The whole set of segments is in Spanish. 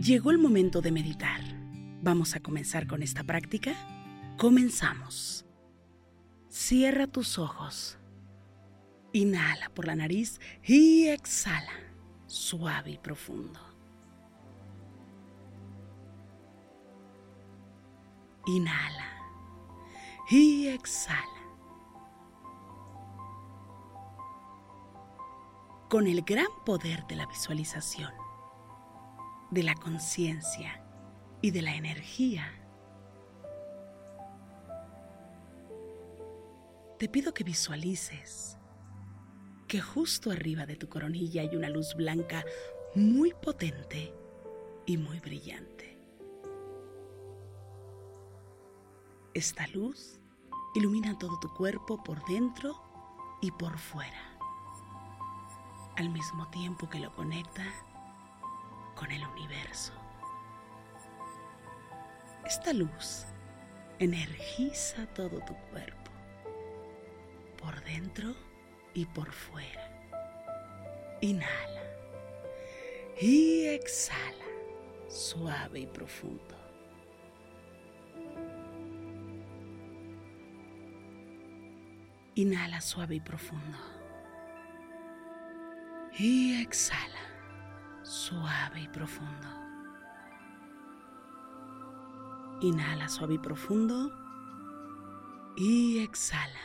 Llegó el momento de meditar. ¿Vamos a comenzar con esta práctica? Comenzamos. Cierra tus ojos. Inhala por la nariz y exhala, suave y profundo. Inhala y exhala. Con el gran poder de la visualización, de la conciencia y de la energía, te pido que visualices que justo arriba de tu coronilla hay una luz blanca muy potente y muy brillante. Esta luz ilumina todo tu cuerpo por dentro y por fuera, al mismo tiempo que lo conecta con el universo. Esta luz energiza todo tu cuerpo, por dentro y por fuera. Inhala y exhala, suave y profundo. Inhala suave y profundo. Y exhala, suave y profundo. Inhala suave y profundo. Y exhala.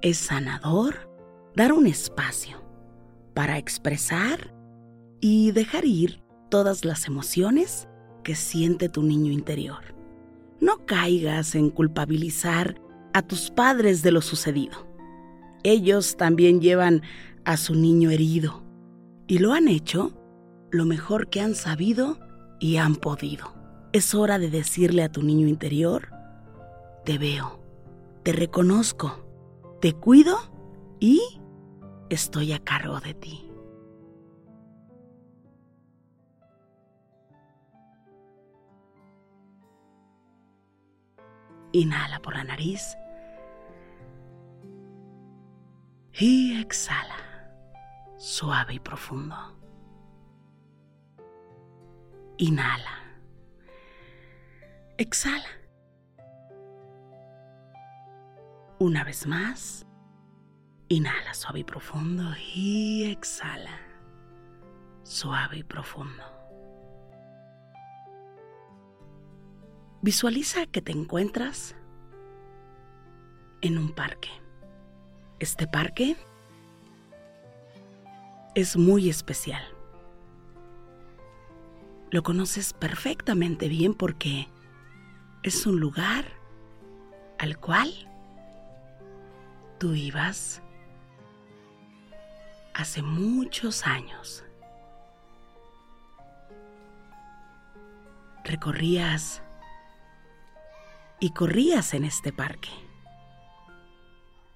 Es sanador dar un espacio para expresar y dejar ir todas las emociones que siente tu niño interior. No caigas en culpabilizar a tus padres de lo sucedido. Ellos también llevan a su niño herido y lo han hecho lo mejor que han sabido y han podido. Es hora de decirle a tu niño interior: te veo, te reconozco, te cuido y estoy a cargo de ti. Inhala por la nariz y exhala, suave y profundo. Inhala, exhala. Una vez más, inhala suave y profundo y exhala, suave y profundo. Visualiza que te encuentras en un parque. Este parque es muy especial. Lo conoces perfectamente bien porque es un lugar al cual tú ibas hace muchos años. Recorrías y corrías en este parque.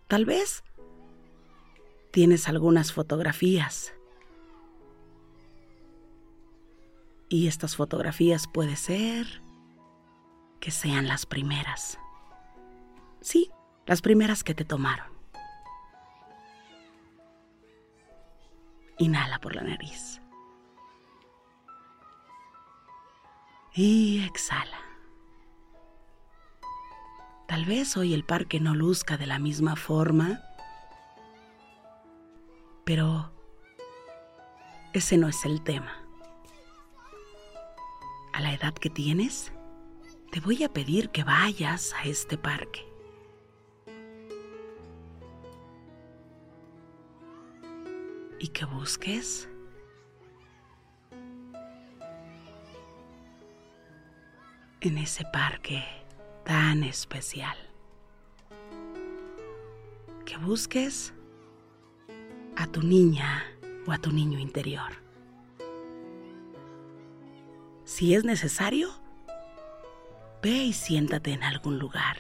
Tal vez tienes algunas fotografías. Y estas fotografías puede ser que sean las primeras. Sí, las primeras que te tomaron. Inhala por la nariz. Y exhala. Tal vez hoy el parque no luzca de la misma forma, pero ese no es el tema. A la edad que tienes, te voy a pedir que vayas a este parque. y que busques en ese parque tan especial. Que busques a tu niña o a tu niño interior. Si es necesario, ve y siéntate en algún lugar.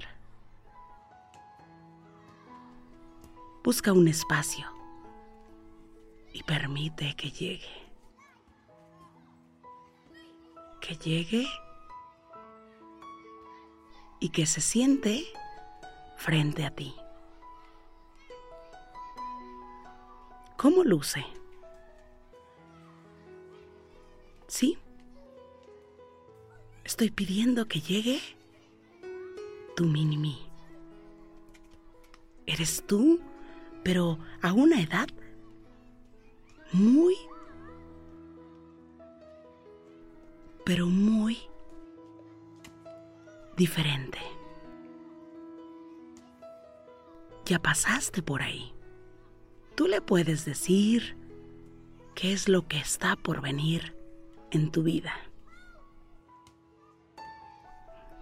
Busca un espacio y permite que llegue. Que llegue y que se siente frente a ti. ¿Cómo luce? Sí. Estoy pidiendo que llegue tu mini-mí. Eres tú, pero a una edad muy diferente. Ya pasaste por ahí. Tú le puedes decir qué es lo que está por venir en tu vida.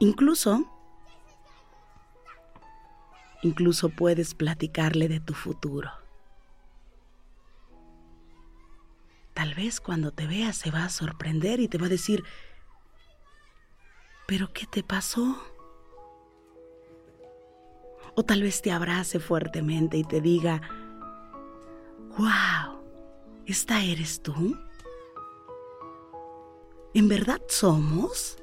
Incluso puedes platicarle de tu futuro. Tal vez cuando te vea se va a sorprender y te va a decir, ¿pero qué te pasó? O tal vez te abrace fuertemente y te diga, ¡wow! ¿Esta eres tú? ¿En verdad somos?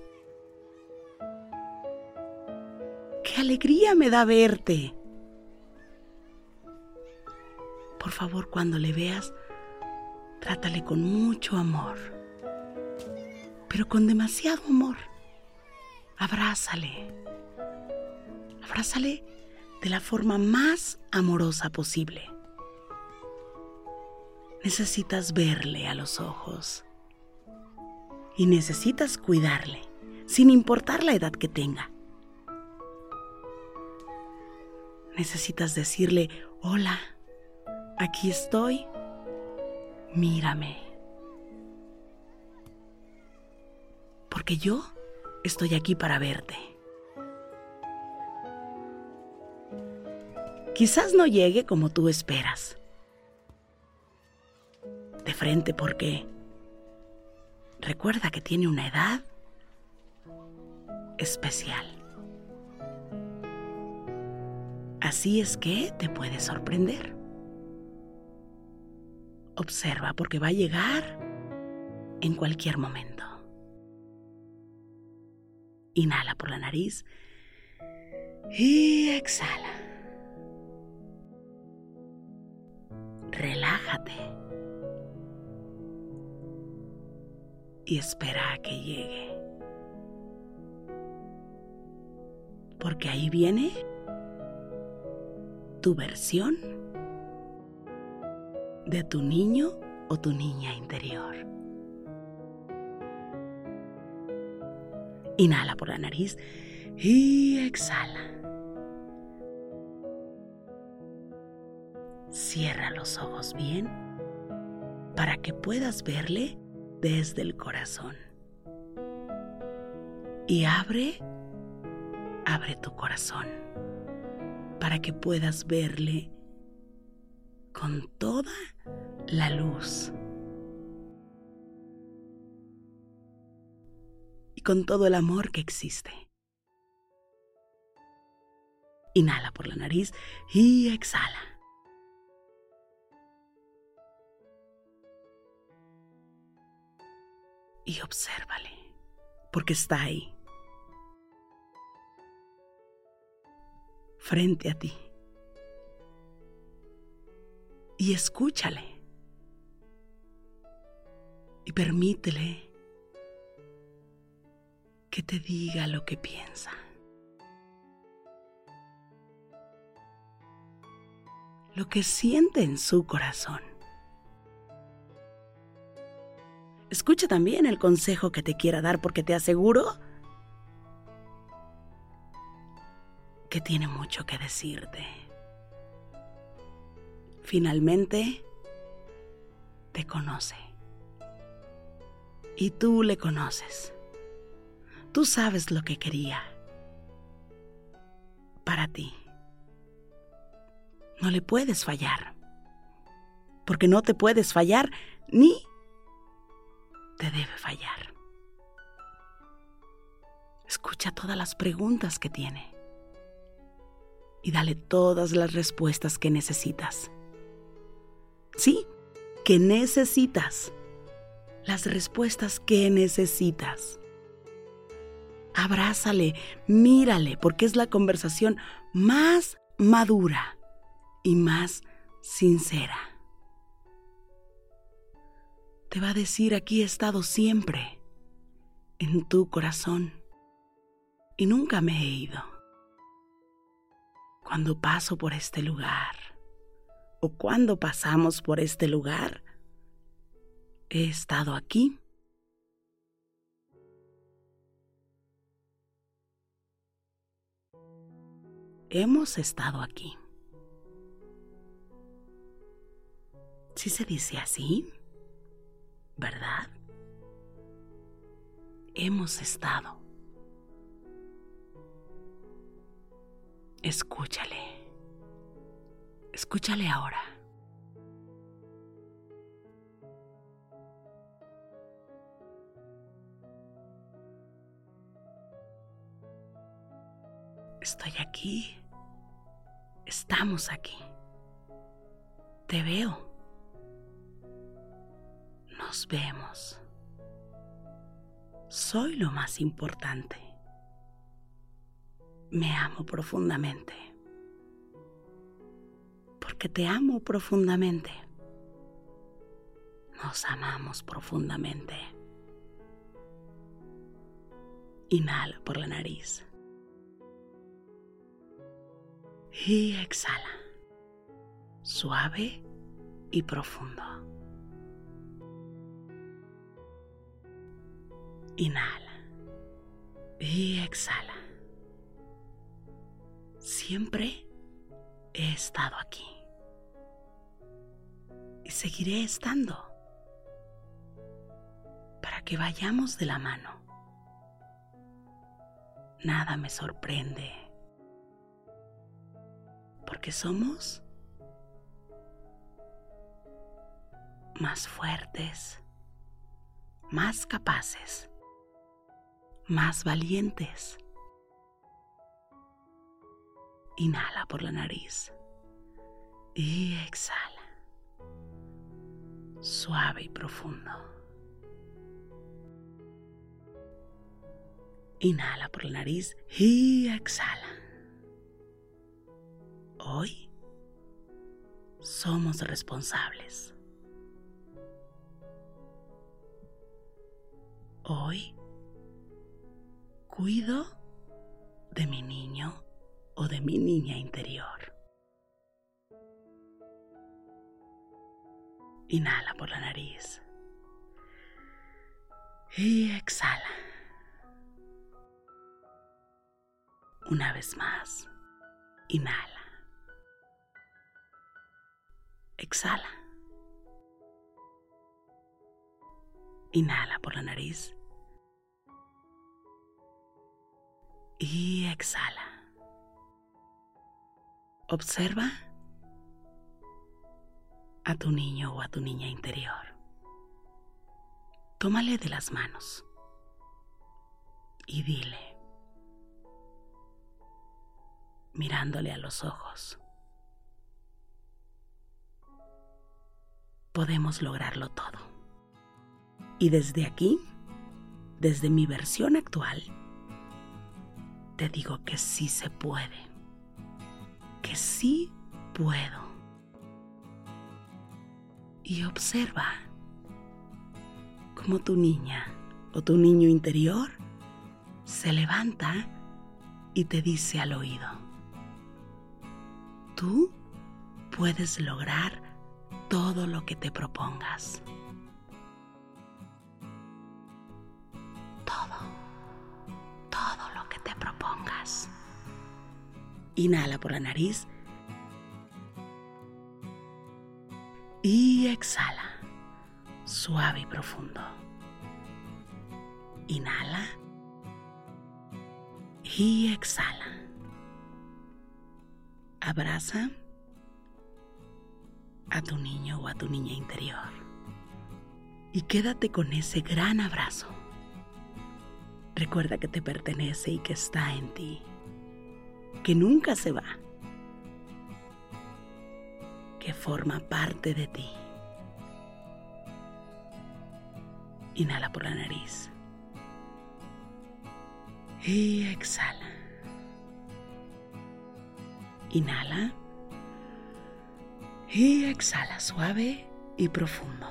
¡Qué alegría me da verte! Por favor, cuando le veas, trátale con mucho amor, pero con demasiado amor. Abrázale. Abrázale de la forma más amorosa posible. Necesitas verle a los ojos y necesitas cuidarle, sin importar la edad que tenga. Necesitas decirle, hola, aquí estoy, mírame. Porque yo estoy aquí para verte. Quizás no llegue como tú esperas. De frente, porque recuerda que tiene una edad especial. Así es que te puede sorprender. Observa, porque va a llegar en cualquier momento. Inhala por la nariz y exhala. Relájate y espera a que llegue. Porque ahí viene tu versión de tu niño o tu niña interior. Inhala por la nariz y exhala. Cierra los ojos bien para que puedas verle desde el corazón. Y abre tu corazón, para que puedas verle con toda la luz y con todo el amor que existe. Inhala por la nariz y exhala. Y obsérvale, porque está ahí. Frente a ti, y escúchale y permítele que te diga lo que piensa, lo que siente en su corazón. Escucha también el consejo que te quiera dar, porque te aseguro que tiene mucho que decirte. Finalmente, te conoce. Y tú le conoces. Tú sabes lo que quería para ti. No le puedes fallar, porque no te puedes fallar ni te debe fallar. Escucha todas las preguntas que tiene y dale todas las respuestas que necesitas. Sí, que necesitas. Las respuestas que necesitas. Abrázale, mírale, porque es la conversación más madura y más sincera. Te va a decir: aquí he estado siempre, en tu corazón, y nunca me he ido. Cuando paso por este lugar, o cuando pasamos por este lugar, he estado aquí. Hemos estado aquí. ¿Sí se dice así? ¿Verdad? Hemos estado. Escúchale. Escúchale ahora. Estoy aquí. Estamos aquí. Te veo. Nos vemos. Soy lo más importante. Me amo profundamente. Porque te amo profundamente. Nos amamos profundamente. Inhala por la nariz. Y exhala, suave y profundo. Inhala y exhala. Siempre he estado aquí. Y seguiré estando. Para que vayamos de la mano. Nada me sorprende. Porque somos más fuertes, más capaces, más valientes. Inhala por la nariz y exhala, suave y profundo. Inhala por la nariz y exhala. Hoy somos responsables. Hoy cuido de mi niño o de mi niña interior. Inhala por la nariz. Y exhala. Una vez más, inhala. Exhala. Inhala por la nariz. Y exhala. Observa a tu niño o a tu niña interior. Tómale de las manos y dile, mirándole a los ojos: podemos lograrlo todo. Y desde aquí, desde mi versión actual, te digo que sí se puede, que sí puedo. Y observa cómo tu niña o tu niño interior se levanta y te dice al oído: tú puedes lograr todo lo que te propongas. Todo lo que te propongas. Inhala por la nariz y exhala, suave y profundo. Inhala y exhala. Abraza a tu niño o a tu niña interior y quédate con ese gran abrazo. Recuerda que te pertenece y que está en ti, que nunca se va, que forma parte de ti. Inhala por la nariz y exhala. Inhala y exhala suave y profundo.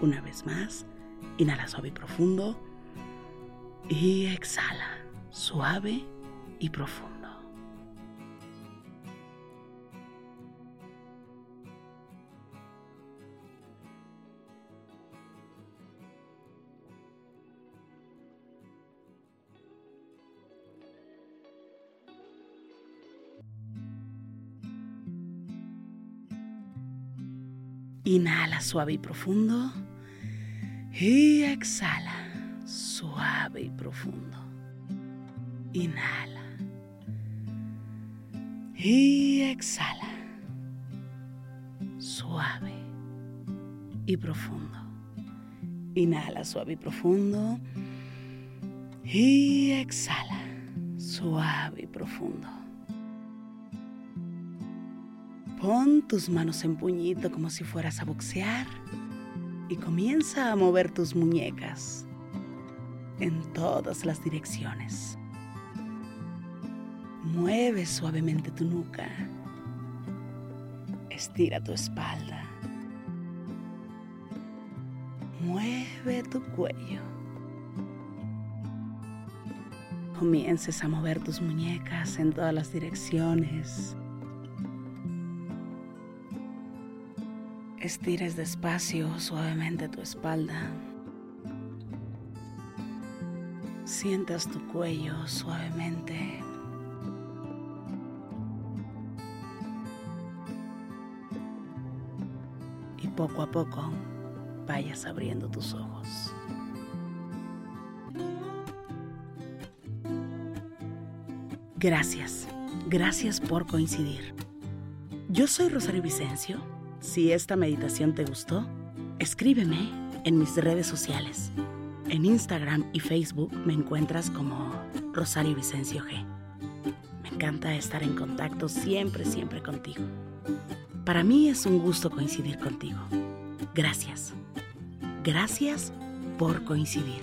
Una vez más, inhala suave y profundo y exhala suave y profundo. Inhala suave y profundo y exhala suave y profundo. Inhala y exhala suave y profundo. Inhala suave y profundo y exhala suave y profundo. Pon tus manos en puñito como si fueras a boxear y comienza a mover tus muñecas en todas las direcciones. Mueve suavemente tu nuca, estira tu espalda, mueve tu cuello. Comiences a mover tus muñecas en todas las direcciones. Estires despacio, suavemente tu espalda. Sientas tu cuello suavemente. Y poco a poco vayas abriendo tus ojos. Gracias por coincidir. Yo soy Rosario Vicencio. Si esta meditación te gustó, escríbeme en mis redes sociales. En Instagram y Facebook me encuentras como Rosario Vicencio G. Me encanta estar en contacto siempre contigo. Para mí es un gusto coincidir contigo. Gracias. Gracias por coincidir.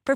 for